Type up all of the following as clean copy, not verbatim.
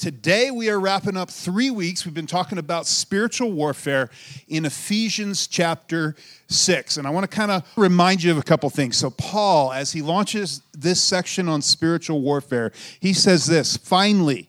Today we are wrapping up 3 weeks. We've been talking about spiritual warfare in Ephesians chapter 6. And I want to kind of remind you of a couple things. So Paul, as he launches this section on spiritual warfare, he says this, "Finally,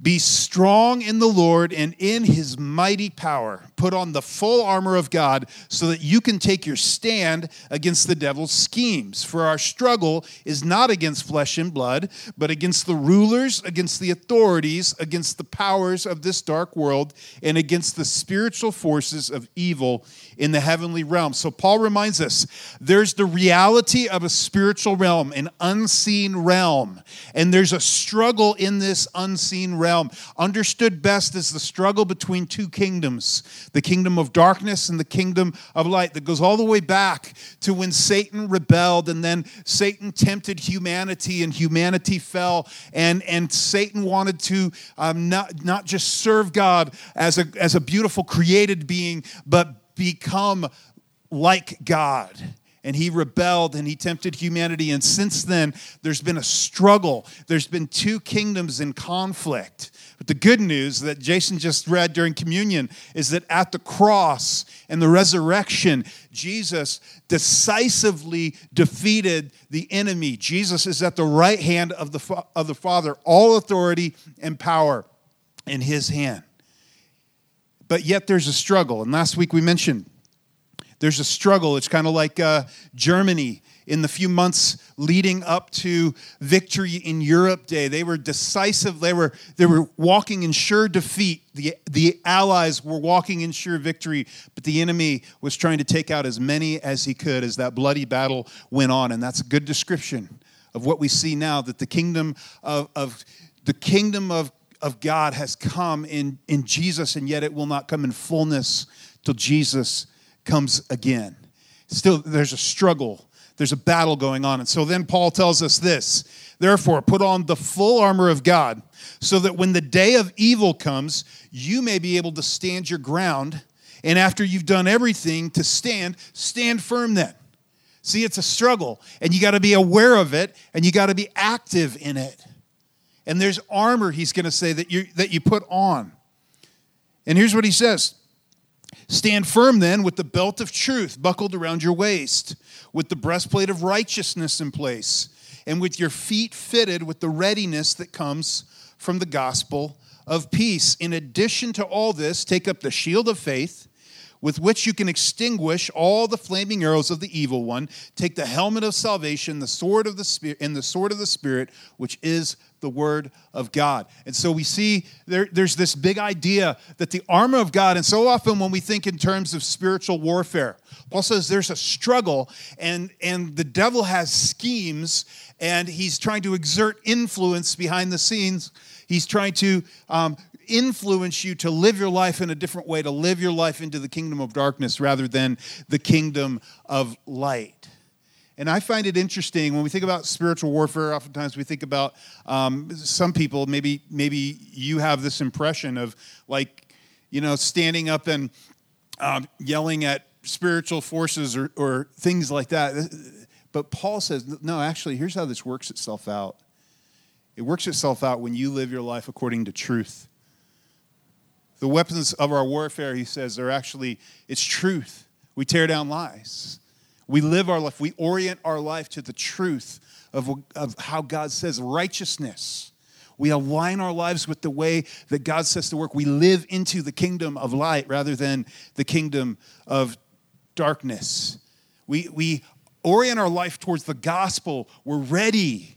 be strong in the Lord and in his mighty power. Put on the full armor of God so that you can take your stand against the devil's schemes. For our struggle is not against flesh and blood, but against the rulers, against the authorities, against the powers of this dark world, and against the spiritual forces of evil in the heavenly realm." So Paul reminds us, there's the reality of a spiritual realm, an unseen realm, and there's a struggle in this unseen realm, understood best as the struggle between two kingdoms, the kingdom of darkness and the kingdom of light, that goes all the way back to when Satan rebelled and then Satan tempted humanity and humanity fell, and Satan wanted to not just serve God as a beautiful created being, but become like God. And he rebelled and he tempted humanity. And since then, there's been a struggle. There's been two kingdoms in conflict. But the good news that Jason just read during communion is that at the cross and the resurrection, Jesus decisively defeated the enemy. Jesus is at the right hand of the Father, all authority and power in his hand. But yet there's a struggle. And last week we mentioned there's a struggle. It's kind of like Germany in the few months leading up to Victory in Europe Day. They were decisive. They were walking in sure defeat. The Allies were walking in sure victory, but the enemy was trying to take out as many as he could as that bloody battle went on. And that's a good description of what we see now, that the kingdom of God has come in Jesus, and yet it will not come in fullness till Jesus comes again. Still, there's a struggle. There's a battle going on. And so then Paul tells us this, "Therefore, put on the full armor of God so that when the day of evil comes, you may be able to stand your ground. And after you've done everything to stand, stand firm then." See, it's a struggle, and you got to be aware of it, and you got to be active in it. And there's armor, he's going to say, that you put on. And here's what he says. "Stand firm then with the belt of truth buckled around your waist, with the breastplate of righteousness in place, and with your feet fitted with the readiness that comes from the gospel of peace. In addition to all this, take up the shield of faith, with which you can extinguish all the flaming arrows of the evil one. Take the helmet of salvation, the sword of the Spirit, which is the word of God." And so we see there's this big idea that the armor of God, and so often when we think in terms of spiritual warfare, Paul says there's a struggle, and the devil has schemes, and he's trying to exert influence behind the scenes. He's trying to influence you to live your life in a different way, to live your life into the kingdom of darkness rather than the kingdom of light. And I find it interesting, when we think about spiritual warfare, oftentimes we think about some people, maybe you have this impression of, like, you know, standing up and yelling at spiritual forces or things like that. But Paul says, no, actually, here's how this works itself out. It works itself out when you live your life according to truth. The weapons of our warfare, he says, are actually, it's truth. We tear down lies. We live our life. We orient our life to the truth of how God says righteousness. We align our lives with the way that God says to work. We live into the kingdom of light rather than the kingdom of darkness. We orient our life towards the gospel. We're ready,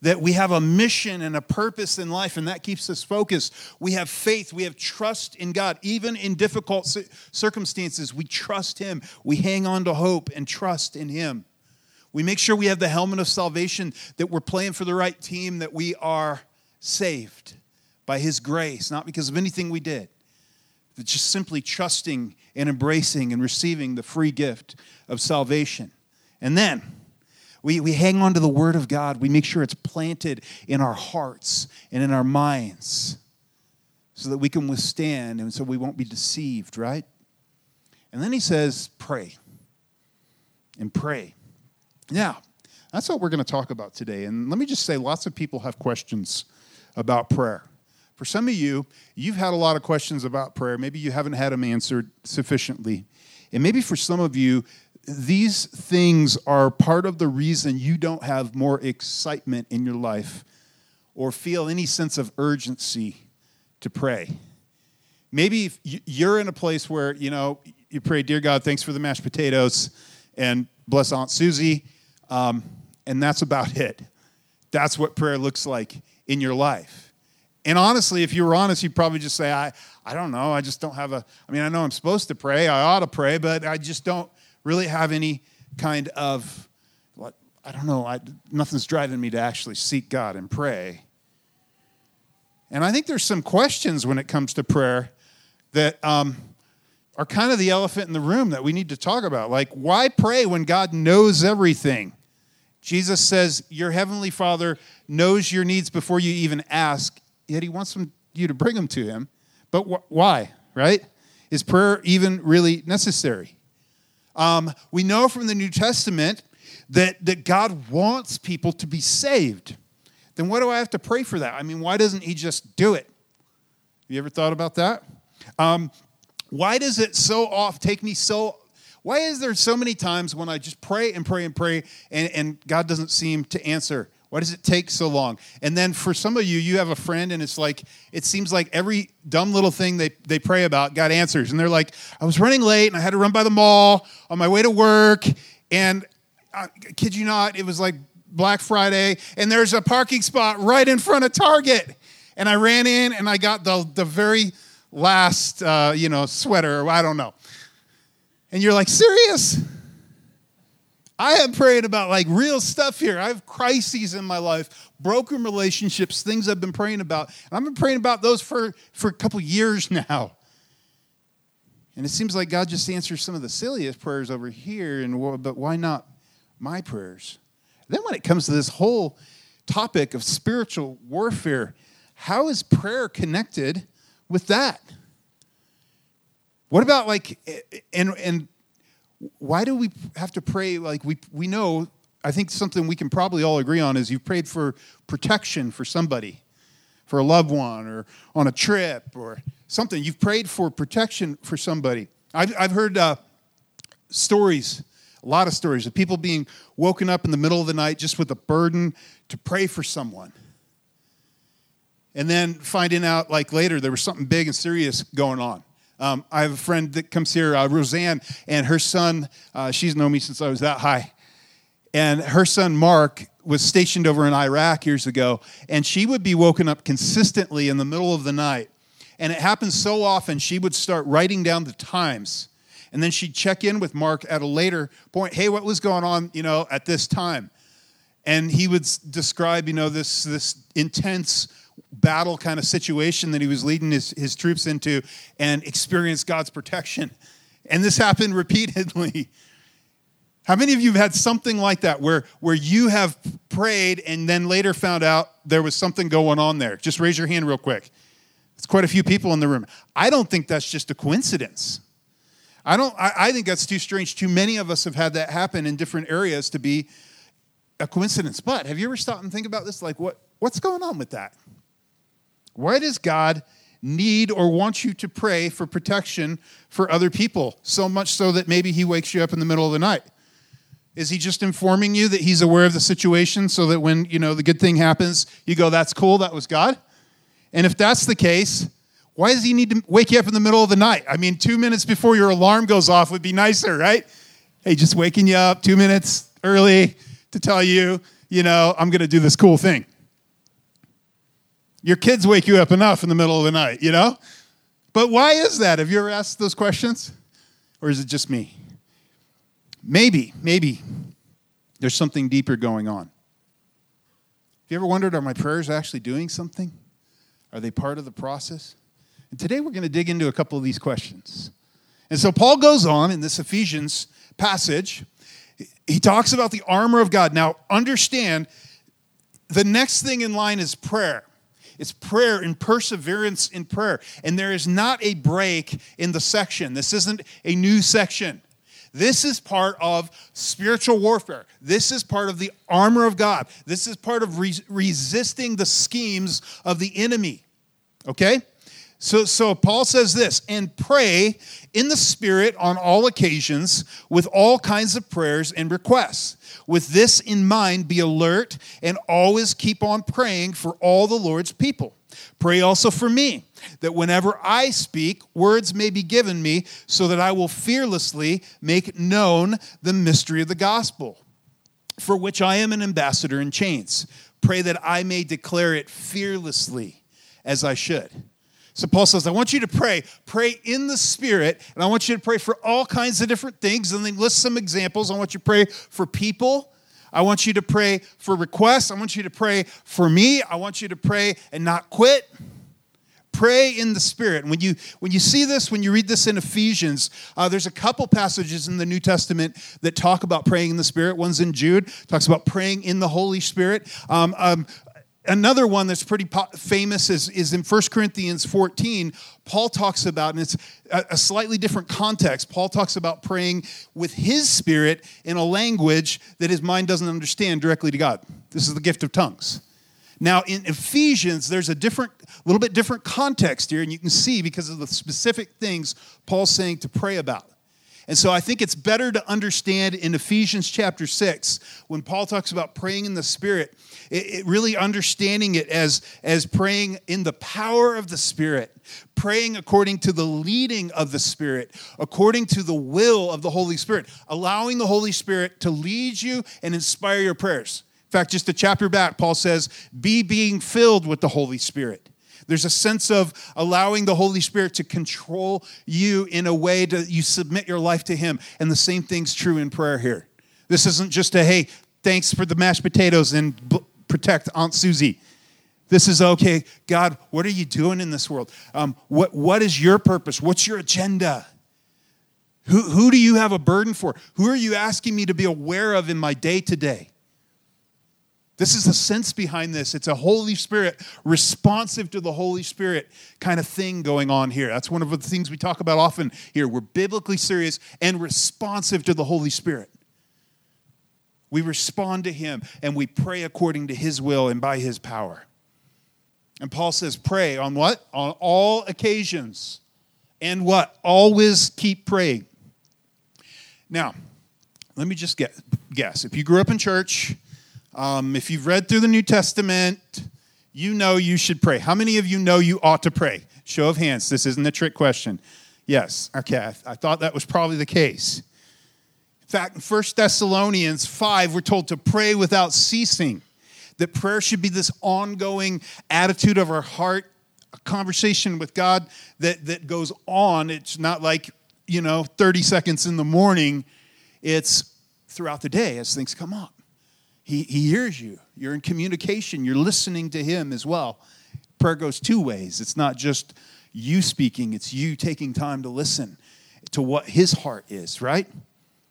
that we have a mission and a purpose in life, and that keeps us focused. We have faith. We have trust in God. Even in difficult circumstances, we trust him. We hang on to hope and trust in him. We make sure we have the helmet of salvation, that we're playing for the right team, that we are saved by his grace, not because of anything we did. It's just simply trusting and embracing and receiving the free gift of salvation. And then We hang on to the word of God. We make sure it's planted in our hearts and in our minds so that we can withstand and so we won't be deceived, right? And then he says, pray and pray. Now, that's what we're going to talk about today. And let me just say, lots of people have questions about prayer. For some of you, you've had a lot of questions about prayer. Maybe you haven't had them answered sufficiently. And maybe for some of you, these things are part of the reason you don't have more excitement in your life or feel any sense of urgency to pray. Maybe if you're in a place where, you know, you pray, "Dear God, thanks for the mashed potatoes, and bless Aunt Susie," and that's about it. That's what prayer looks like in your life. And honestly, if you were honest, you'd probably just say, I don't know, I just don't have a, I mean, I know I'm supposed to pray, I ought to pray, but I just don't really have any kind of, I don't know, nothing's driving me to actually seek God and pray. And I think there's some questions when it comes to prayer that are kind of the elephant in the room that we need to talk about. Like, why pray when God knows everything? Jesus says, your heavenly Father knows your needs before you even ask, yet he wants you to bring them to him. But why, right? Is prayer even really necessary? We know from the New Testament that God wants people to be saved. Then why do I have to pray for that? I mean, why doesn't he just do it? Have you ever thought about that? Why does it why is there so many times when I just pray and pray and pray and God doesn't seem to answer? Why does it take so long? And then for some of you, you have a friend and it's like, it seems like every dumb little thing they pray about, God answers. And they're like, I was running late and I had to run by the mall on my way to work. And I kid you not, it was like Black Friday and there's a parking spot right in front of Target. And I ran in and I got the very last, sweater, I don't know. And you're like, serious? I am praying about like real stuff here. I have crises in my life, broken relationships, things I've been praying about. And I've been praying about those for a couple years now. And it seems like God just answers some of the silliest prayers over here, but why not my prayers? Then when it comes to this whole topic of spiritual warfare, how is prayer connected with that? What about and why do we have to pray? Like we know, I think something we can probably all agree on is you've prayed for protection for somebody, for a loved one or on a trip or something. You've prayed for protection for somebody. I've heard stories, a lot of stories of people being woken up in the middle of the night just with a burden to pray for someone. And then finding out like later there was something big and serious going on. I have a friend that comes here, Roseanne, and her son, she's known me since I was that high, and her son Mark was stationed over in Iraq years ago, and she would be woken up consistently in the middle of the night, and it happened so often she would start writing down the times, and then she'd check in with Mark at a later point, hey, what was going on, at this time? And he would describe, this intense battle kind of situation that he was leading his troops into and experienced God's protection. And this happened repeatedly. How many of you have had something like that where you have prayed and then later found out there was something going on there? Just raise your hand real quick. It's quite a few people in the room. I don't think that's just a coincidence. I think that's too strange. Too many of us have had that happen in different areas to be a coincidence. But have you ever stopped and think about this? Like what's going on with that? Why does God need or want you to pray for protection for other people, so much so that maybe he wakes you up in the middle of the night? Is he just informing you that he's aware of the situation so that when, the good thing happens, you go, that's cool, that was God? And if that's the case, why does he need to wake you up in the middle of the night? I mean, 2 minutes before your alarm goes off would be nicer, right? Hey, just waking you up 2 minutes early to tell you, I'm going to do this cool thing. Your kids wake you up enough in the middle of the night, But why is that? Have you ever asked those questions? Or is it just me? Maybe there's something deeper going on. Have you ever wondered, are my prayers actually doing something? Are they part of the process? And today we're going to dig into a couple of these questions. And so Paul goes on in this Ephesians passage. He talks about the armor of God. Now, understand, the next thing in line is prayer. It's prayer and perseverance in prayer. And there is not a break in the section. This isn't a new section. This is part of spiritual warfare. This is part of the armor of God. This is part of resisting the schemes of the enemy. Okay? So Paul says this, and pray in the Spirit on all occasions with all kinds of prayers and requests. With this in mind, be alert and always keep on praying for all the Lord's people. Pray also for me, that whenever I speak, words may be given me so that I will fearlessly make known the mystery of the gospel, for which I am an ambassador in chains. Pray that I may declare it fearlessly as I should. So Paul says, I want you to pray. Pray in the Spirit, and I want you to pray for all kinds of different things, and then list some examples. I want you to pray for people. I want you to pray for requests. I want you to pray for me. I want you to pray and not quit. Pray in the Spirit. And when you see this, when you read this in Ephesians, there's a couple passages in the New Testament that talk about praying in the Spirit. One's in Jude, talks about praying in the Holy Spirit. Another one that's pretty famous is in 1 Corinthians 14. Paul talks about, and it's a slightly different context, Paul talks about praying with his Spirit in a language that his mind doesn't understand directly to God. This is the gift of tongues. Now, in Ephesians, there's a little bit different context here, and you can see because of the specific things Paul's saying to pray about. And so I think it's better to understand in Ephesians chapter 6, when Paul talks about praying in the Spirit, it really understanding it as praying in the power of the Spirit, praying according to the leading of the Spirit, according to the will of the Holy Spirit, allowing the Holy Spirit to lead you and inspire your prayers. In fact, just a chapter back, Paul says, be being filled with the Holy Spirit. There's a sense of allowing the Holy Spirit to control you in a way that you submit your life to Him. And the same thing's true in prayer here. This isn't just a, hey, thanks for the mashed potatoes and protect Aunt Susie. This is, okay, God, what are you doing in this world? What is your purpose? What's your agenda? Who do you have a burden for? Who are you asking me to be aware of in my day-to-day? This is the sense behind this. It's a Holy Spirit, responsive to the Holy Spirit kind of thing going on here. That's one of the things we talk about often here. We're biblically serious and responsive to the Holy Spirit. We respond to Him, and we pray according to His will and by His power. And Paul says, pray on what? On all occasions. And what? Always keep praying. Now, let me just guess. If you grew up in church, if you've read through the New Testament, you know you should pray. How many of you know you ought to pray? Show of hands. This isn't a trick question. Yes. Okay. I thought that was probably the case. In fact, in 1 Thessalonians 5, we're told to pray without ceasing, that prayer should be this ongoing attitude of our heart, a conversation with God that goes on. It's not like, 30 seconds in the morning. It's throughout the day as things come up. He hears you. You're in communication. You're listening to Him as well. Prayer goes two ways. It's not just you speaking. It's you taking time to listen to what His heart is, right?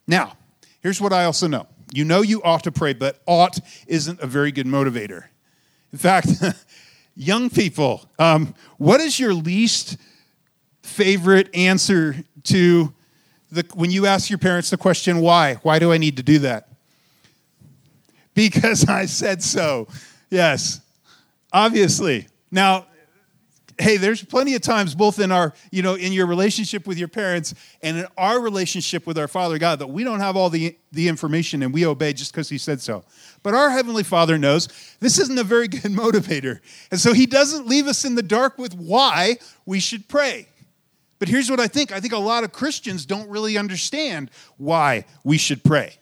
Now, here's what I also know. You know you ought to pray, but ought isn't a very good motivator. In fact, young people, what is your least favorite answer to when you ask your parents the question, why? Why do I need to do that? Because I said so. Yes, obviously. Now, hey, there's plenty of times both in our, in your relationship with your parents and in our relationship with our Father God that we don't have all the information and we obey just because He said so. But our Heavenly Father knows this isn't a very good motivator. And so He doesn't leave us in the dark with why we should pray. But here's what I think. I think a lot of Christians don't really understand why we should pray.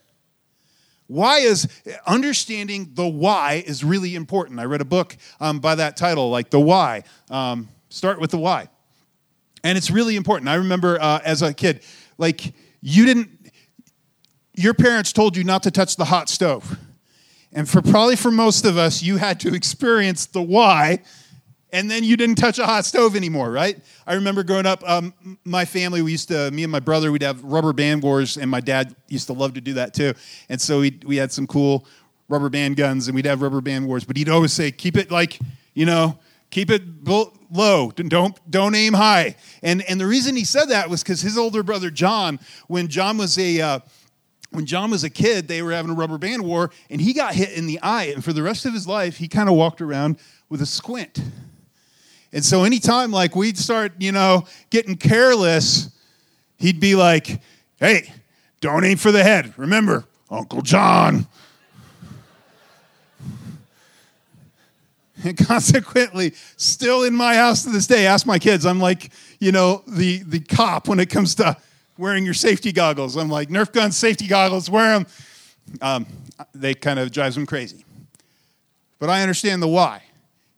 Why is understanding the why is really important. I read a book by that title, like The Why. Start with the why. And it's really important. I remember as a kid, like your parents told you not to touch the hot stove. And for most of us, you had to experience the why, and then you didn't touch a hot stove anymore, right? I remember growing up, my family, me and my brother, we'd have rubber band wars, and my dad used to love to do that too. And so we had some cool rubber band guns, and we'd have rubber band wars. But he'd always say, keep it keep it low. Don't aim high. And the reason he said that was because his older brother John, when John was a kid, they were having a rubber band war, and he got hit in the eye. And for the rest of his life, he kind of walked around with a squint. And so anytime like we'd start, you know, getting careless, he'd be like, hey, don't aim for the head. Remember, Uncle John. And consequently, still in my house to this day, ask my kids, I'm like, you know, the cop when it comes to wearing your safety goggles. I'm like, Nerf gun safety goggles, wear them. They kind of drives them crazy. But I understand the why.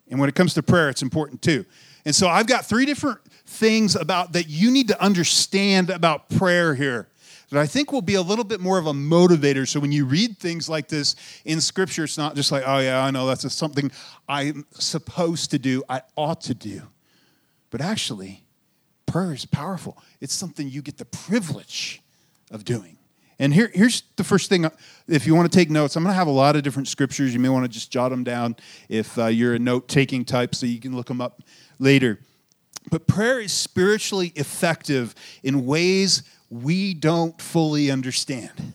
And when it comes to prayer, it's important too. And so I've got three different things about that you need to understand about prayer here that I think will be a little bit more of a motivator. So when you read things like this in Scripture, it's not just like, oh yeah, I know that's something I'm supposed to do, I ought to do. But actually, prayer is powerful. It's something you get the privilege of doing. And here's the first thing. If you want to take notes, I'm going to have a lot of different scriptures. You may want to just jot them down if you're a note-taking type so you can look them up later. But prayer is spiritually effective in ways we don't fully understand.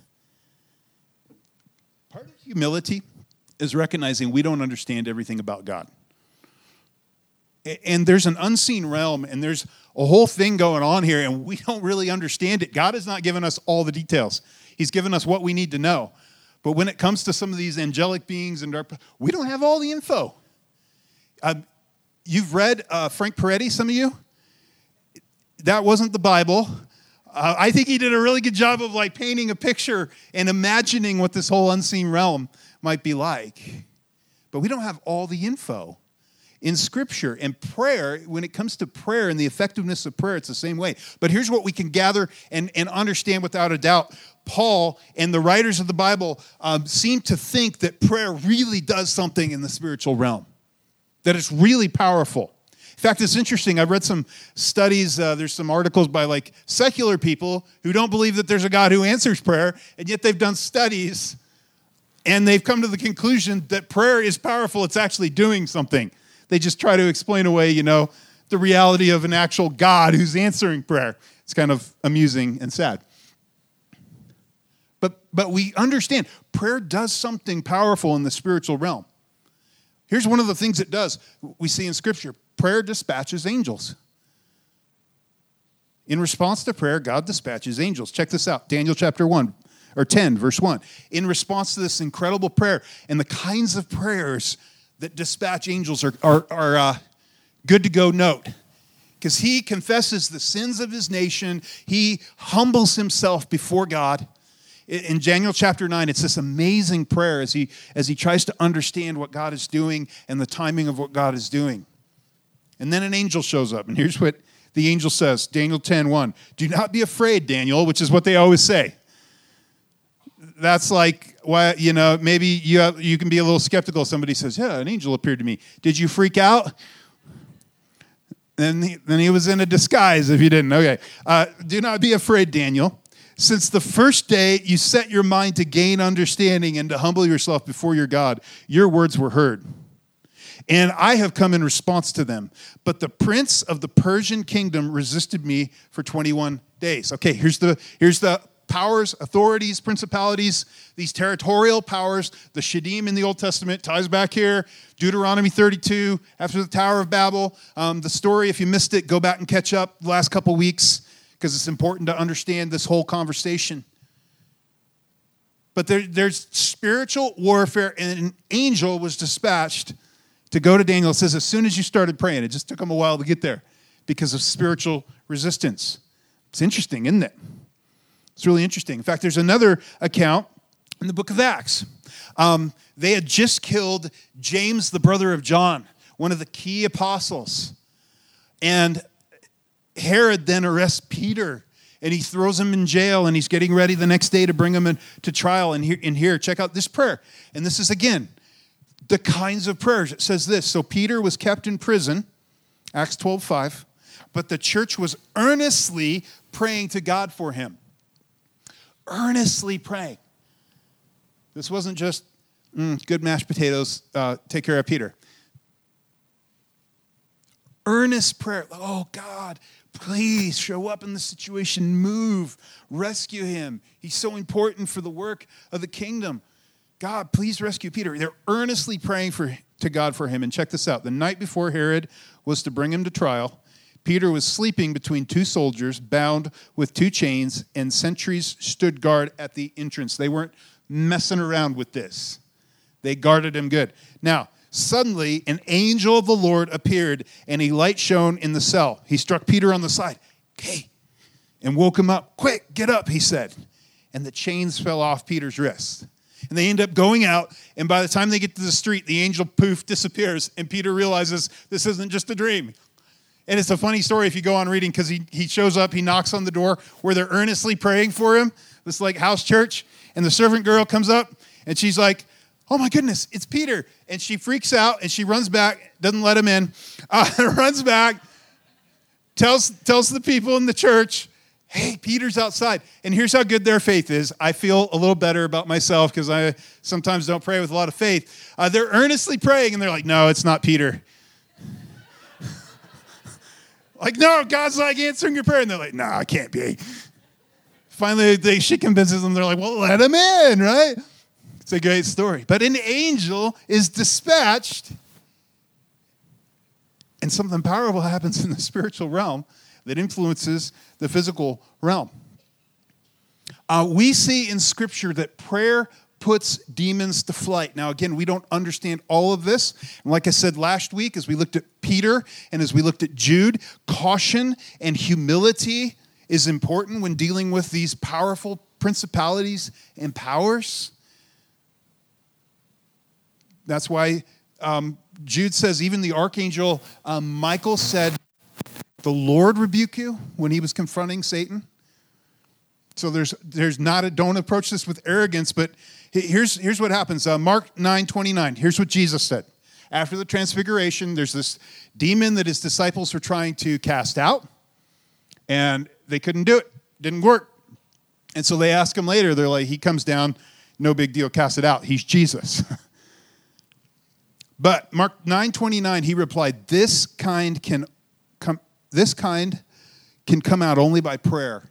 Part of humility is recognizing we don't understand everything about God. And there's an unseen realm, and there's a whole thing going on here, and we don't really understand it. God has not given us all the details. He's given us what we need to know. But when it comes to some of these angelic beings, and we don't have all the info. You've read Frank Peretti, some of you? That wasn't the Bible. I think he did a really good job of like painting a picture and imagining what this whole unseen realm might be like. But we don't have all the info in Scripture. And prayer, when it comes to prayer and the effectiveness of prayer, it's the same way. But here's what we can gather and understand without a doubt. Paul and the writers of the Bible seem to think that prayer really does something in the spiritual realm, that it's really powerful. In fact, it's interesting. I've read some studies. There's some articles by like secular people who don't believe that there's a God who answers prayer, and yet they've done studies, and they've come to the conclusion that prayer is powerful. It's actually doing something. They just try to explain away, you know, the reality of an actual God who's answering prayer. It's kind of amusing and sad. But we understand prayer does something powerful in the spiritual realm. Here's one of the things it does. We see in Scripture, prayer dispatches angels. In response to prayer, God dispatches angels. Check this out, Daniel chapter 1, or 10, verse 1. In response to this incredible prayer and the kinds of prayers that dispatch angels are good to go note, because he confesses the sins of his nation. He humbles himself before God. In Daniel chapter 9, it's this amazing prayer as he tries to understand what God is doing and the timing of what God is doing. And then an angel shows up, and here's what the angel says, Daniel 10:1. Do not be afraid, Daniel, which is what they always say. That's like, why, you know, maybe you can be a little skeptical. Somebody says, yeah, an angel appeared to me. Did you freak out? And then he was in a disguise if you didn't. Okay. Do not be afraid, Daniel. Since the first day you set your mind to gain understanding and to humble yourself before your God, your words were heard. And I have come in response to them. But the prince of the Persian kingdom resisted me for 21 days. Okay, here's the powers, authorities, principalities, these territorial powers, the Shadim in the Old Testament ties back here, Deuteronomy 32, after the Tower of Babel. The story, if you missed it, go back and catch up the last couple weeks because it's important to understand this whole conversation. But there's spiritual warfare, and an angel was dispatched to go to Daniel. It says as soon as you started praying, it just took him a while to get there because of spiritual resistance. It's interesting, isn't it? It's really interesting. In fact, there's another account in the book of Acts. They had just killed James, the brother of John, one of the key apostles. And Herod then arrests Peter, and he throws him in jail, and he's getting ready the next day to bring him to trial. And here, check out this prayer. And this is, again, the kinds of prayers. It says this. So Peter was kept in prison, Acts 12:5, but the church was earnestly praying to God for him. Earnestly praying. This wasn't just good mashed potatoes, take care of Peter. Earnest prayer. Oh, God, please show up in this situation. Move. Rescue him. He's so important for the work of the kingdom. God, please rescue Peter. They're earnestly praying to God for him. And check this out. The night before Herod was to bring him to trial, Peter was sleeping between two soldiers, bound with two chains, and sentries stood guard at the entrance. They weren't messing around with this. They guarded him good. Now, suddenly, an angel of the Lord appeared, and a light shone in the cell. He struck Peter on the side, hey, and woke him up. Quick, get up, he said. And the chains fell off Peter's wrists. And they end up going out, and by the time they get to the street, the angel, poof, disappears, and Peter realizes this isn't just a dream. And it's a funny story if you go on reading, because he shows up, he knocks on the door where they're earnestly praying for him. This like house church. And the servant girl comes up and she's like, oh my goodness, it's Peter. And she freaks out and she runs back, doesn't let him in, runs back, tells the people in the church, hey, Peter's outside. And here's how good their faith is. I feel a little better about myself because I sometimes don't pray with a lot of faith. They're earnestly praying and they're like, no, it's not Peter. Like, no, God's like answering your prayer. And they're like, no, it can't be. Finally, she convinces them. They're like, well, let him in, right? It's a great story. But an angel is dispatched, and something powerful happens in the spiritual realm that influences the physical realm. We see in Scripture that prayer puts demons to flight. Now, again, we don't understand all of this. And like I said last week, as we looked at Peter and as we looked at Jude, caution and humility is important when dealing with these powerful principalities and powers. That's why Jude says, even the archangel Michael said, the Lord rebuke you, when he was confronting Satan. So don't approach this with arrogance, but here's what happens. Mark 9:29. Here's what Jesus said. After the transfiguration, there's this demon that his disciples were trying to cast out, and they couldn't do it. Didn't work. And so they ask him later, they're like, he comes down, no big deal, cast it out. He's Jesus. But Mark 9:29, he replied, "This kind can come out only by prayer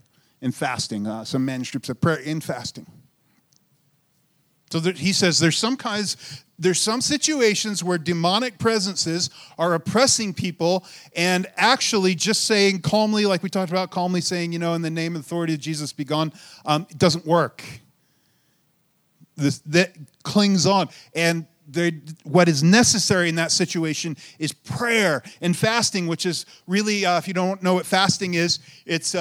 and fasting." Some manuscripts of prayer and fasting. So he says there's some situations where demonic presences are oppressing people and actually just saying calmly, like we talked about, calmly saying, you know, in the name and authority of Jesus, be gone, it doesn't work. That clings on. And what is necessary in that situation is prayer and fasting, which is really, if you don't know what fasting is, it's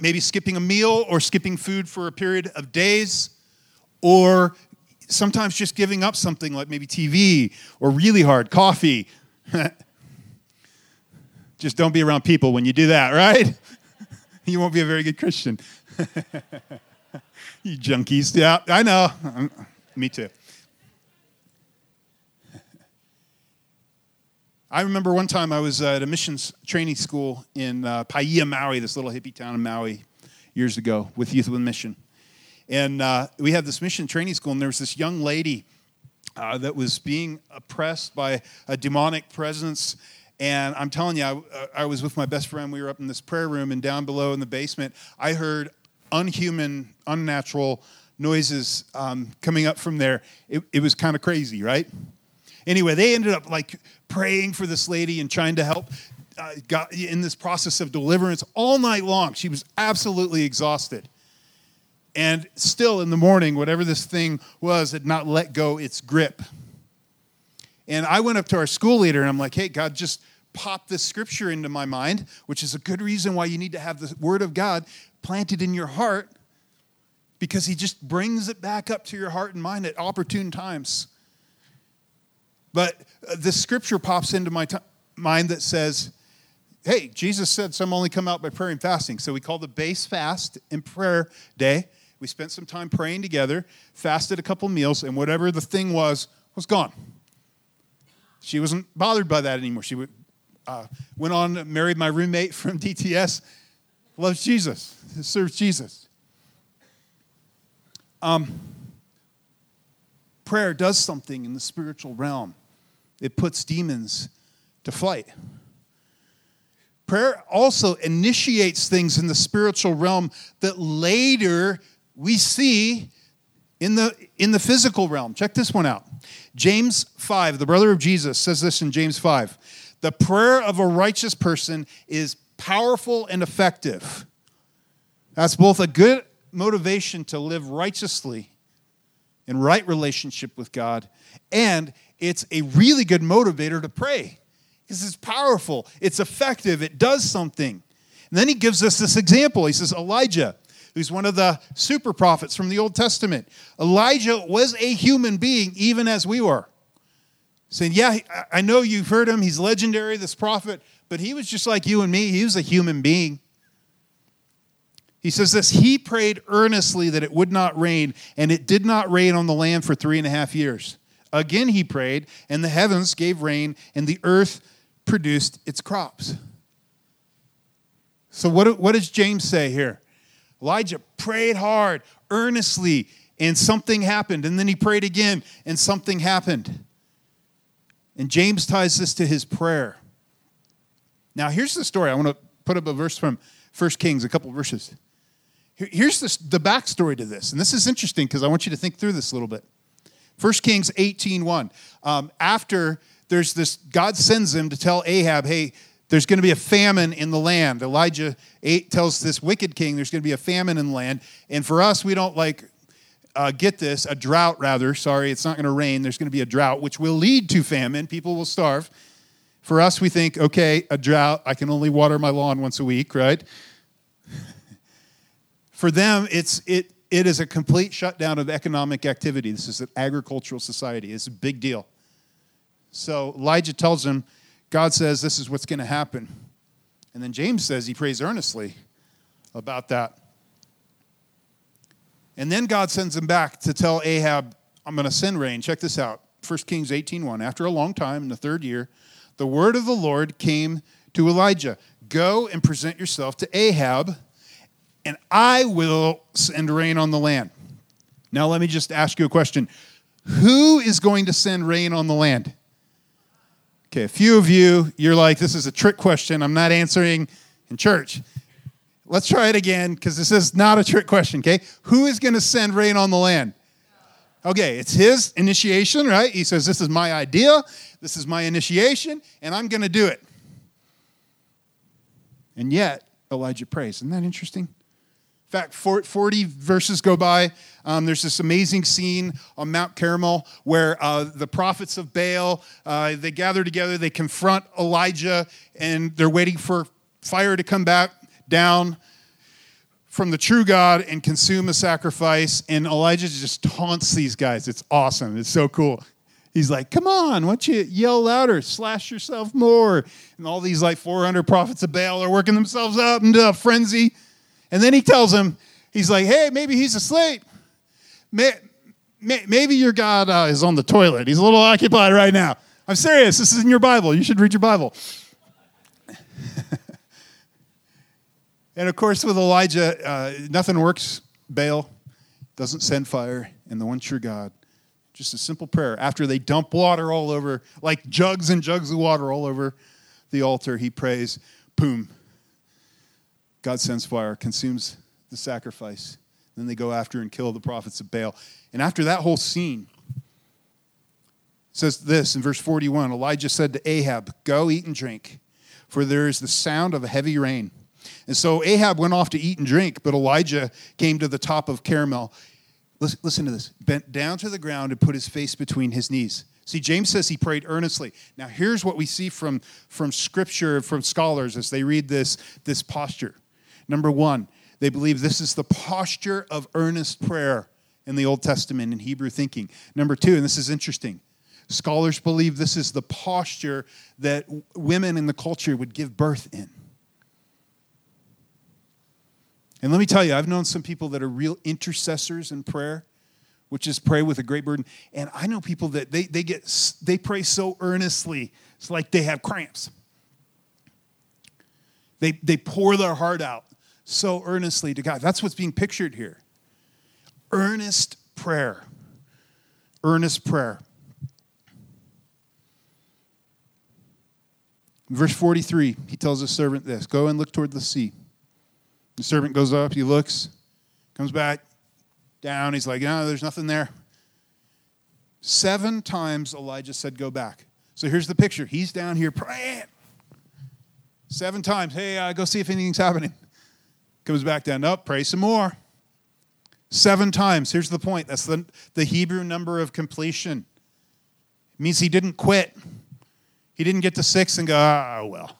maybe skipping a meal or skipping food for a period of days, or sometimes just giving up something like maybe TV or really hard coffee. Just don't be around people when you do that, right? You won't be a very good Christian. You junkies. Yeah, I know. Me too. I remember one time I was at a missions training school in Paia, Maui, this little hippie town in Maui, years ago, with Youth with Mission. And we had this mission training school, and there was this young lady that was being oppressed by a demonic presence. And I'm telling you, I was with my best friend. We were up in this prayer room, and down below in the basement, I heard unhuman, unnatural noises coming up from there. It was kind of crazy, right? Anyway, they ended up like praying for this lady and trying to help God in this process of deliverance all night long. She was absolutely exhausted. And still in the morning, whatever this thing was had not let go its grip. And I went up to our school leader, and I'm like, hey, God, just pop this scripture into my mind, which is a good reason why you need to have the word of God planted in your heart, because he just brings it back up to your heart and mind at opportune times. But this scripture pops into my mind that says, hey, Jesus said some only come out by prayer and fasting. So we called the base fast and prayer day. We spent some time praying together, fasted a couple meals, and whatever the thing was gone. She wasn't bothered by that anymore. She went on, married my roommate from DTS, loves Jesus, serves Jesus. Prayer does something in the spiritual realm. It puts demons to flight. Prayer also initiates things in the spiritual realm that later we see In the physical realm, check this one out. James 5, the brother of Jesus, says this in James 5. The prayer of a righteous person is powerful and effective. That's both a good motivation to live righteously in right relationship with God, and it's a really good motivator to pray because it's powerful, it's effective, it does something. And then he gives us this example. He says, Elijah, who's one of the super prophets from the Old Testament. Elijah was a human being, even as we were. Saying, yeah, I know you've heard him. He's legendary, this prophet. But he was just like you and me. He was a human being. He says this, he prayed earnestly that it would not rain, and it did not rain on the land for 3.5 years. Again he prayed, and the heavens gave rain, and the earth produced its crops. So what does James say here? Elijah prayed hard, earnestly, and something happened. And then he prayed again, and something happened. And James ties this to his prayer. Now, here's the story. I want to put up a verse from 1 Kings, a couple of verses. Here's the backstory to this. And this is interesting because I want you to think through this a little bit. 1 Kings 18:1. After there's this, God sends him to tell Ahab, hey, there's going to be a famine in the land. Elijah tells this wicked king there's going to be a famine in the land. And for us, we don't get this, a drought rather. Sorry, it's not going to rain. There's going to be a drought, which will lead to famine. People will starve. For us, we think, okay, a drought. I can only water my lawn once a week, right? For them, it is a complete shutdown of economic activity. This is an agricultural society. It's a big deal. So Elijah tells him, God says this is what's going to happen. And then James says he prays earnestly about that. And then God sends him back to tell Ahab, I'm going to send rain. Check this out. 1 Kings 18:1. After a long time, in the third year, the word of the Lord came to Elijah. Go and present yourself to Ahab, and I will send rain on the land. Now let me just ask you a question. Who is going to send rain on the land? Okay, a few of you, you're like, this is a trick question I'm not answering in church. Let's try it again, because this is not a trick question, okay? Who is going to send rain on the land? Okay, it's his initiation, right? He says, this is my idea, this is my initiation, and I'm going to do it. And yet, Elijah prays. Isn't that interesting? In fact, 40 verses go by. There's this amazing scene on Mount Carmel where the prophets of Baal, they gather together, they confront Elijah, and they're waiting for fire to come back down from the true God and consume a sacrifice. And Elijah just taunts these guys. It's awesome. It's so cool. He's like, come on, why don't you yell louder, slash yourself more. And all these 400 prophets of Baal are working themselves up into a frenzy. And then he tells him, he's like, hey, maybe he's asleep. Maybe your God is on the toilet. He's a little occupied right now. I'm serious. This is in your Bible. You should read your Bible. And, of course, with Elijah, nothing works. Baal doesn't send fire, and the one true God, just a simple prayer. After they dump water all over, like jugs and jugs of water all over the altar, he prays, boom. God sends fire, consumes the sacrifice. Then they go after and kill the prophets of Baal. And after that whole scene, it says this in verse 41, Elijah said to Ahab, go eat and drink, for there is the sound of a heavy rain. And so Ahab went off to eat and drink, but Elijah came to the top of Carmel. Listen to this. Bent down to the ground and put his face between his knees. See, James says he prayed earnestly. Now here's what we see from Scripture, from scholars, as they read this posture. Number one, they believe this is the posture of earnest prayer in the Old Testament in Hebrew thinking. Number two, and this is interesting, scholars believe this is the posture that women in the culture would give birth in. And let me tell you, I've known some people that are real intercessors in prayer, which is pray with a great burden. And I know people that they pray so earnestly, it's like they have cramps. They pour their heart out so earnestly to God. That's what's being pictured here. Earnest prayer. Earnest prayer. Verse 43, he tells his servant this, go and look toward the sea. The servant goes up, he looks, comes back, down. He's like, no, there's nothing there. 7 times Elijah said, go back. So here's the picture. He's down here praying. 7 times. Hey, go see if anything's happening. Comes back down. Nope, pray some more. 7 times. Here's the point. That's the Hebrew number of completion. It means he didn't quit. He didn't get to 6 and go, oh, well.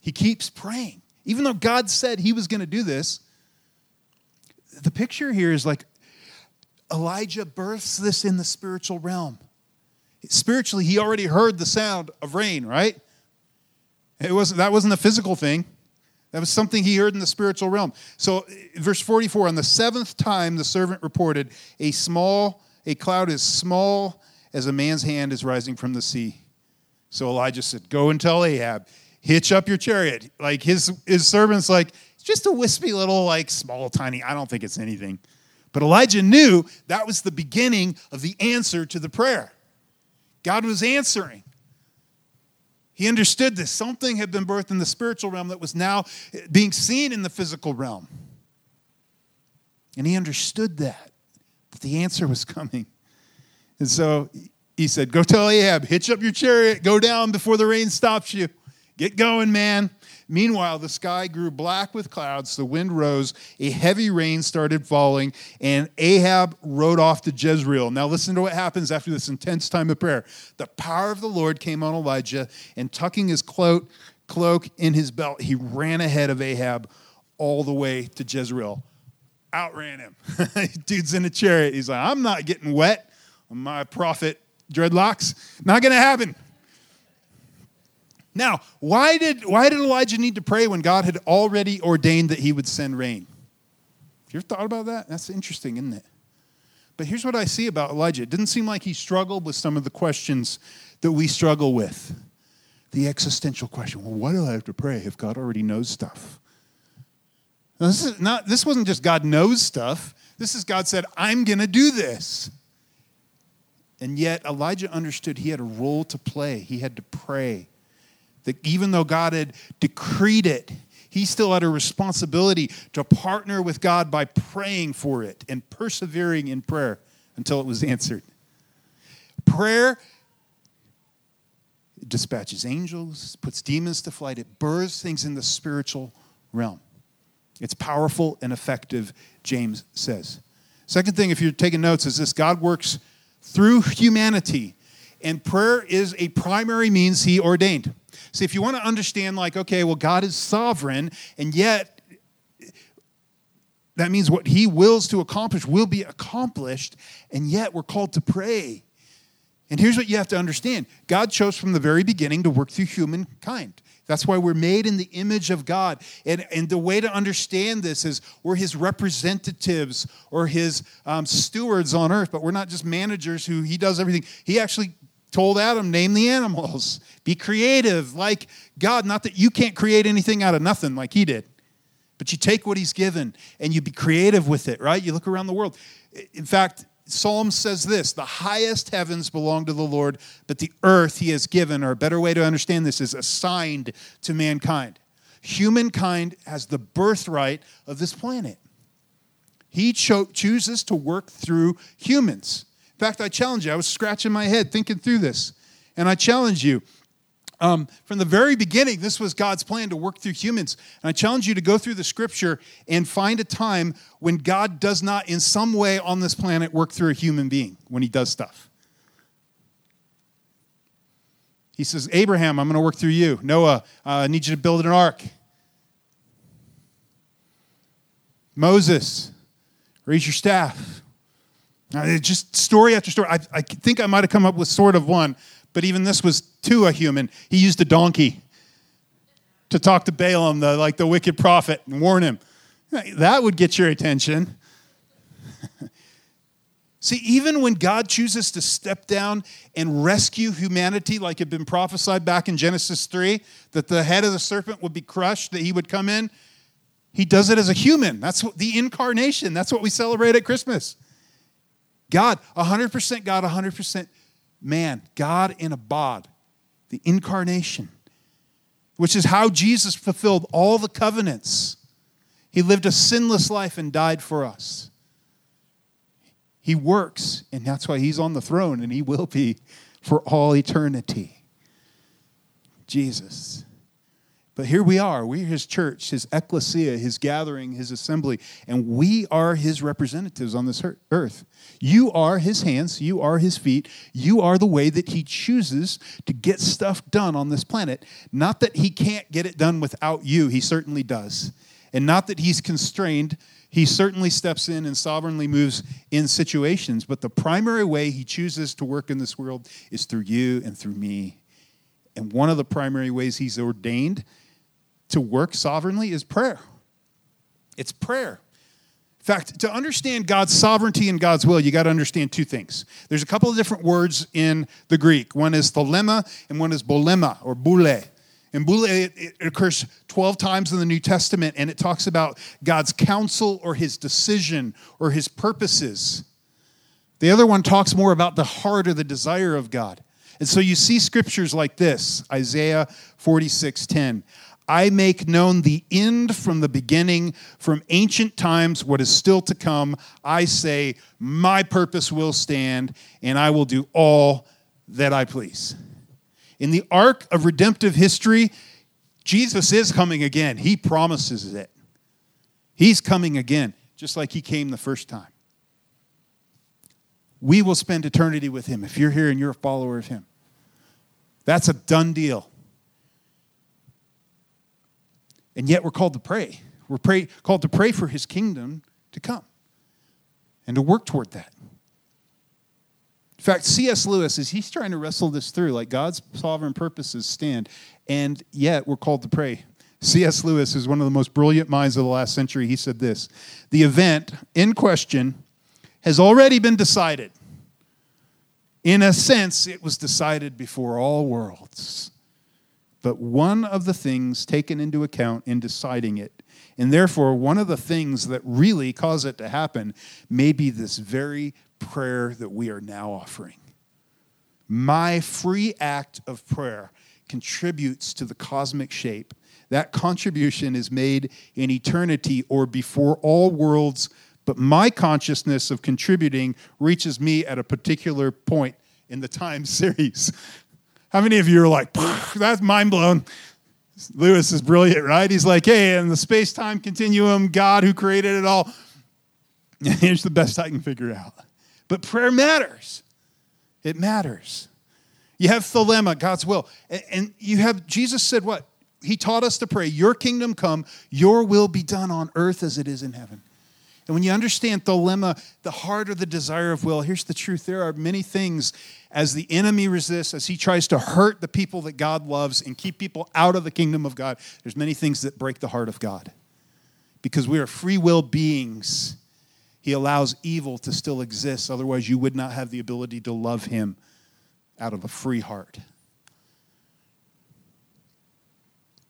He keeps praying. Even though God said he was going to do this, the picture here is like, Elijah births this in the spiritual realm. Spiritually, he already heard the sound of rain, right? That wasn't a physical thing. That was something he heard in the spiritual realm. So, verse 44, on the 7th time the servant reported, a cloud as small as a man's hand is rising from the sea. So Elijah said, go and tell Ahab, hitch up your chariot. Like his servant's like, it's just a wispy little, like small, tiny, I don't think it's anything. But Elijah knew that was the beginning of the answer to the prayer. God was answering. He understood this. Something had been birthed in the spiritual realm that was now being seen in the physical realm. And he understood that the answer was coming. And so he said, go tell Ahab, hitch up your chariot, go down before the rain stops you. Get going, man. Meanwhile, the sky grew black with clouds. The wind rose. A heavy rain started falling, and Ahab rode off to Jezreel. Now listen to what happens after this intense time of prayer. The power of the Lord came on Elijah, and tucking his cloak in his belt, he ran ahead of Ahab all the way to Jezreel. Outran him. Dude's in a chariot. He's like, I'm not getting wet on my prophet dreadlocks. Not going to happen. Now, why did Elijah need to pray when God had already ordained that he would send rain? Have you ever thought about that? That's interesting, isn't it? But here's what I see about Elijah. It didn't seem like he struggled with some of the questions that we struggle with. The existential question, well, why do I have to pray if God already knows stuff? Now, this wasn't just God knows stuff. This is God said, I'm going to do this. And yet Elijah understood he had a role to play. He had to pray. That even though God had decreed it, he still had a responsibility to partner with God by praying for it and persevering in prayer until it was answered. Prayer dispatches angels, puts demons to flight. It births things in the spiritual realm. It's powerful and effective, James says. Second thing, if you're taking notes, is this: God works through humanity, and prayer is a primary means he ordained. See, if you want to understand, like, okay, well, God is sovereign, and yet that means what he wills to accomplish will be accomplished, and yet we're called to pray. And here's what you have to understand. God chose from the very beginning to work through humankind. That's why we're made in the image of God. And the way to understand this is we're his representatives or his stewards on earth, but we're not just managers who he does everything. He actually told Adam, name the animals. Be creative like God. Not that you can't create anything out of nothing like he did, but you take what he's given and you be creative with it, right? You look around the world. In fact, Psalms says this, the highest heavens belong to the Lord, but the earth he has given, or a better way to understand this, is assigned to mankind. Humankind has the birthright of this planet. He chooses to work through humans. In fact, I challenge you. I was scratching my head thinking through this. And I challenge you. From the very beginning, this was God's plan to work through humans. And I challenge you to go through the scripture and find a time when God does not in some way on this planet work through a human being when he does stuff. He says, Abraham, I'm going to work through you. Noah, I need you to build an ark. Moses, raise your staff. Just story after story. I think I might have come up with sort of one, but even this was to a human. He used a donkey to talk to Balaam, the wicked prophet, and warn him. That would get your attention. See, even when God chooses to step down and rescue humanity, like had been prophesied back in Genesis 3, that the head of the serpent would be crushed, that he would come in, he does it as a human. That's what, the incarnation. That's what we celebrate at Christmas. God, 100% God, 100% man. God in a bod, the incarnation, which is how Jesus fulfilled all the covenants. He lived a sinless life and died for us. He works, and that's why he's on the throne, and he will be for all eternity. Jesus. But here we are. We're his church, his ecclesia, his gathering, his assembly, and we are his representatives on this earth. You are his hands. You are his feet. You are the way that he chooses to get stuff done on this planet. Not that he can't get it done without you. He certainly does. And not that he's constrained. He certainly steps in and sovereignly moves in situations. But the primary way he chooses to work in this world is through you and through me. And one of the primary ways he's ordained to work sovereignly is prayer. It's prayer. In fact, to understand God's sovereignty and God's will, you got to understand two things. There's a couple of different words in the Greek. One is thelema and one is bolema or boule. And boule, it occurs 12 times in the New Testament, and it talks about God's counsel or his decision or his purposes. The other one talks more about the heart or the desire of God. And so you see scriptures like this, Isaiah 46:10. I make known the end from the beginning, from ancient times, what is still to come. I say, my purpose will stand, and I will do all that I please. In the arc of redemptive history, Jesus is coming again. He promises it. He's coming again, just like he came the first time. We will spend eternity with him if you're here and you're a follower of him. That's a done deal. And yet we're called to pray. We're called to pray for his kingdom to come and to work toward that. In fact, C.S. Lewis, as he's trying to wrestle this through, like God's sovereign purposes stand, and yet we're called to pray. C.S. Lewis is one of the most brilliant minds of the last century. He said this, the event in question has already been decided. In a sense, it was decided before all worlds. But one of the things taken into account in deciding it, and therefore one of the things that really cause it to happen, may be this very prayer that we are now offering. My free act of prayer contributes to the cosmic shape. That contribution is made in eternity or before all worlds, but my consciousness of contributing reaches me at a particular point in the time series. How many of you are like, that's mind blown? Lewis is brilliant, right? He's like, hey, in the space-time continuum, God who created it all. Here's the best I can figure out. But prayer matters. It matters. You have thelema, God's will. And you have, Jesus said what? He taught us to pray, your kingdom come, your will be done on earth as it is in heaven. And when you understand thelema, the heart or the desire of will, here's the truth. There are many things as the enemy resists, as he tries to hurt the people that God loves and keep people out of the kingdom of God. There's many things that break the heart of God. Because we are free will beings, he allows evil to still exist. Otherwise, you would not have the ability to love him out of a free heart.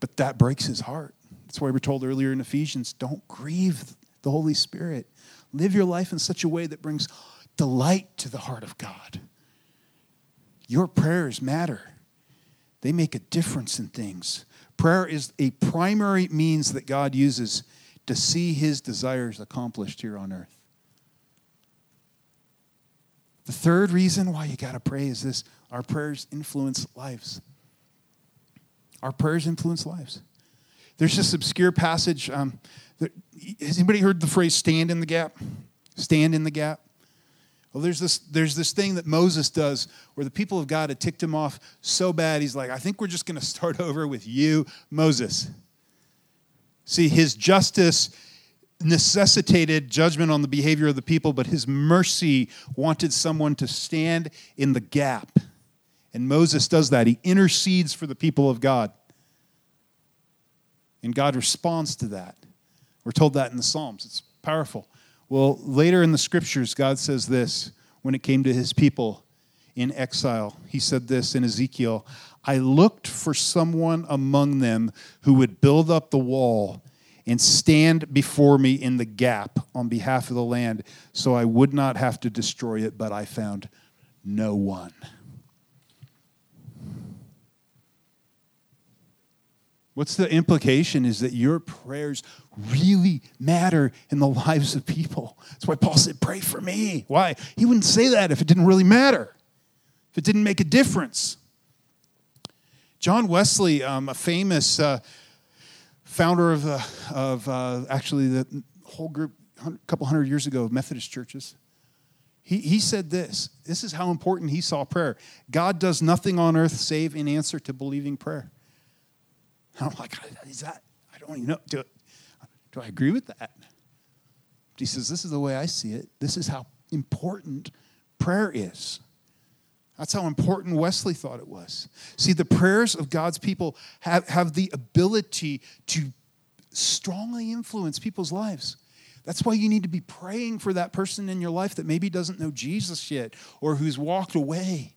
But that breaks his heart. That's why we were told earlier in Ephesians, don't grieve the Holy Spirit. Live your life in such a way that brings delight to the heart of God. Your prayers matter. They make a difference in things. Prayer is a primary means that God uses to see his desires accomplished here on earth. The third reason why you got to pray is this. Our prayers influence lives. Our prayers influence lives. There's this obscure passage. Has anybody heard the phrase "stand in the gap"? Stand in the gap. Well, there's this thing that Moses does where the people of God had ticked him off so bad, he's like, I think we're just going to start over with you, Moses. See, his justice necessitated judgment on the behavior of the people, but his mercy wanted someone to stand in the gap. And Moses does that. He intercedes for the people of God. And God responds to that. We're told that in the Psalms. It's powerful. Well, later in the scriptures, God says this when it came to his people in exile. He said this in Ezekiel, I looked for someone among them who would build up the wall and stand before me in the gap on behalf of the land so I would not have to destroy it, but I found no one. What's the implication is that your prayers really matter in the lives of people. That's why Paul said, pray for me. Why? He wouldn't say that if it didn't really matter, if it didn't make a difference. John Wesley, a famous founder of the whole group, couple hundred years ago, of Methodist churches, he said this. This is how important he saw prayer. God does nothing on earth save in answer to believing prayer. And I'm like, is that? I don't even know. Do I agree with that? He says, this is the way I see it. This is how important prayer is. That's how important Wesley thought it was. See, the prayers of God's people have the ability to strongly influence people's lives. That's why you need to be praying for that person in your life that maybe doesn't know Jesus yet or who's walked away,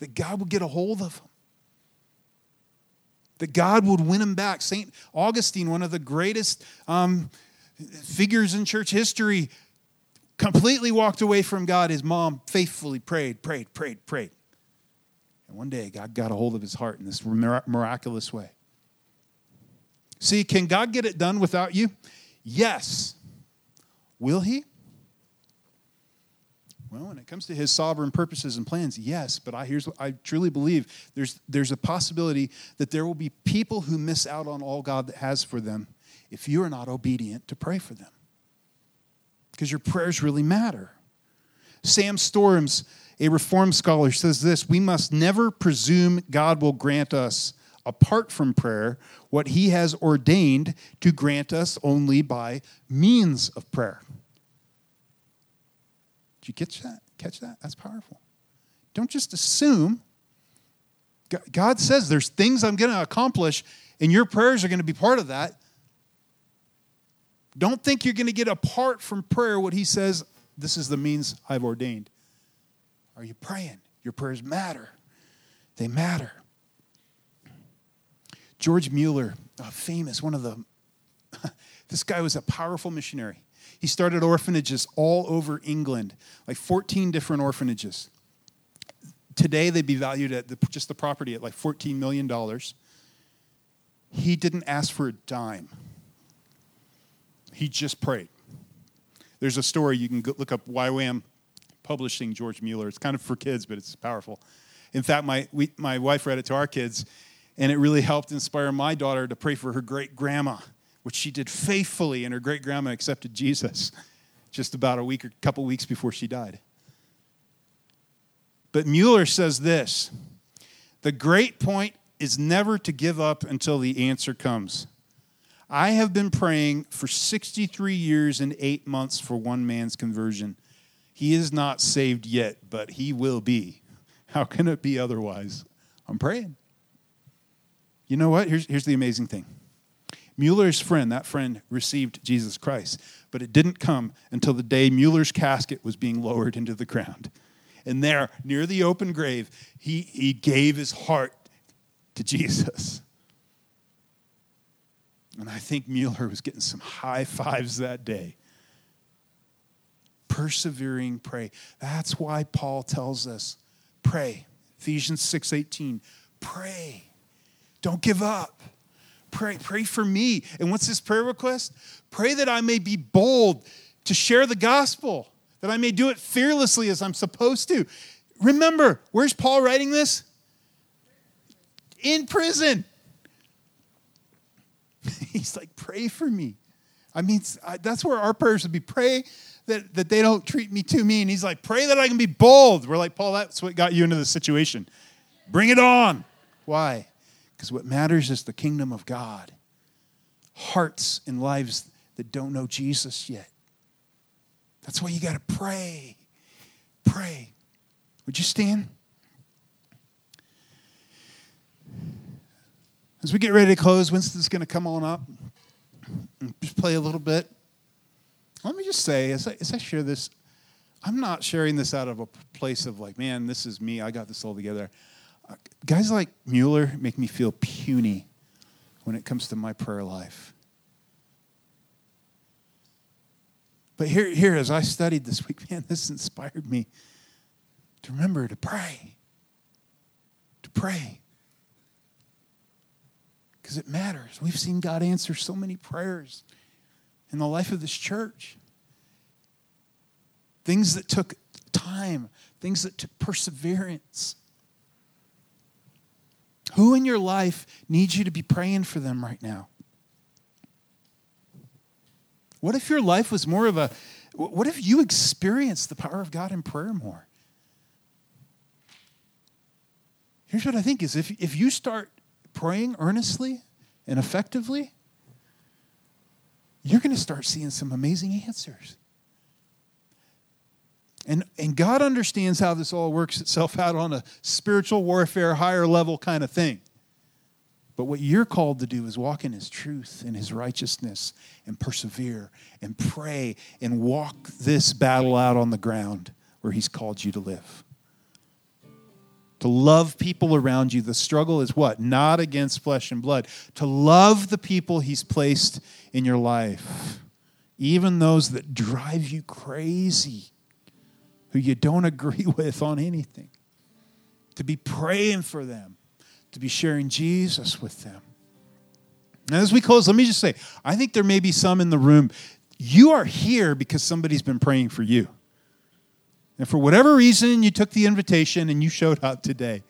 that God would get a hold of them, that God would win them back. St. Augustine, one of the greatest figures in church history, completely walked away from God. His mom faithfully prayed. And one day, God got a hold of his heart in this miraculous way. See, can God get it done without you? Yes. Will he? Well, when it comes to his sovereign purposes and plans, yes. But here's what I truly believe. There's a possibility that there will be people who miss out on all God has for them if you are not obedient to pray for them. Because your prayers really matter. Sam Storms, a Reformed scholar, says this: we must never presume God will grant us, apart from prayer, what he has ordained to grant us only by means of prayer. Did you catch that? That's powerful. Don't just assume. God says there's things I'm going to accomplish, and your prayers are going to be part of that. Don't think you're going to get apart from prayer what he says, this is the means I've ordained. Are you praying? Your prayers matter. They matter. George Mueller, famous, this guy was a powerful missionary. He started orphanages all over England, like 14 different orphanages. Today, they'd be valued at just the property at like $14 million. He didn't ask for a dime. He just prayed. There's a story, you can look up YWAM Publishing, George Mueller. It's kind of for kids, but it's powerful. In fact, my wife read it to our kids, and it really helped inspire my daughter to pray for her great-grandma, which she did faithfully, and her great-grandma accepted Jesus just about a week or a couple weeks before she died. But Mueller says this: the great point is never to give up until the answer comes. I have been praying for 63 years and 8 months for one man's conversion. He is not saved yet, but he will be. How can it be otherwise? I'm praying. You know what? Here's the amazing thing. Mueller's friend, that friend, received Jesus Christ, but it didn't come until the day Mueller's casket was being lowered into the ground. And there, near the open grave, he gave his heart to Jesus. And I think Mueller was getting some high fives that day. Persevering pray. That's why Paul tells us, pray. Ephesians 6:18, pray. Don't give up. Pray. Pray for me. And what's this prayer request? Pray that I may be bold to share the gospel, that I may do it fearlessly as I'm supposed to. Remember, where's Paul writing this? In prison. He's like, pray for me. I mean, that's where our prayers would be. Pray that they don't treat me too mean. He's like, pray that I can be bold. We're like, Paul, that's what got you into this situation. Bring it on. Why? Because what matters is the kingdom of God. Hearts and lives that don't know Jesus yet. That's why you got to pray. Pray. Would you stand? As we get ready to close, Winston's going to come on up and just play a little bit. Let me just say, as I share this, I'm not sharing this out of a place of like, man, this is me. I got this all together. Guys like Mueller make me feel puny when it comes to my prayer life. But here, as I studied this week, man, this inspired me to remember to pray. because it matters. We've seen God answer so many prayers in the life of this church. Things that took time, things that took perseverance. Who in your life needs you to be praying for them right now? What if your life was more of a, what if you experienced the power of God in prayer more? Here's what I think is, if you start praying earnestly and effectively, you're going to start seeing some amazing answers. And God understands how this all works itself out on a spiritual warfare, higher level kind of thing. But what you're called to do is walk in his truth and his righteousness and persevere and pray and walk this battle out on the ground where he's called you to live. To love people around you. The struggle is what? Not against flesh and blood. To love the people he's placed in your life. Even those that drive you crazy, who you don't agree with on anything. To be praying for them. To be sharing Jesus with them. Now, as we close, let me just say, I think there may be some in the room. You are here because somebody's been praying for you. And for whatever reason, you took the invitation and you showed up today.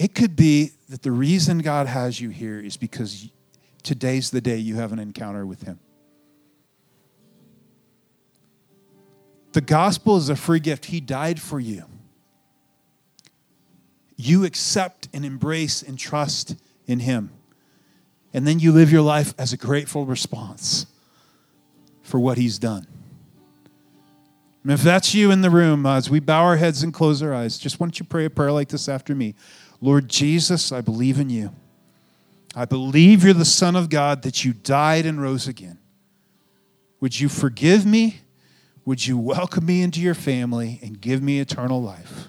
It could be that the reason God has you here is because today's the day you have an encounter with him. The gospel is a free gift. He died for you. You accept and embrace and trust in him. And then you live your life as a grateful response for what he's done. And if that's you in the room, as we bow our heads and close our eyes, just why don't you pray a prayer like this after me. Lord Jesus, I believe in you. I believe you're the Son of God, that you died and rose again. Would you forgive me? Would you welcome me into your family and give me eternal life?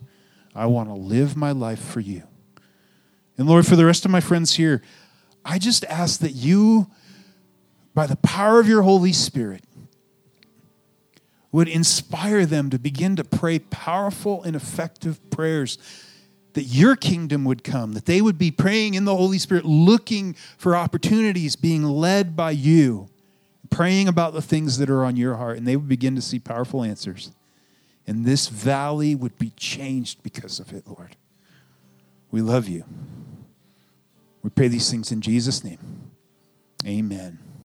I want to live my life for you. And Lord, for the rest of my friends here, I just ask that you, by the power of your Holy Spirit, would inspire them to begin to pray powerful and effective prayers, that your kingdom would come, that they would be praying in the Holy Spirit, looking for opportunities, being led by you, praying about the things that are on your heart, and they would begin to see powerful answers. And this valley would be changed because of it, Lord. We love you. We pray these things in Jesus' name. Amen.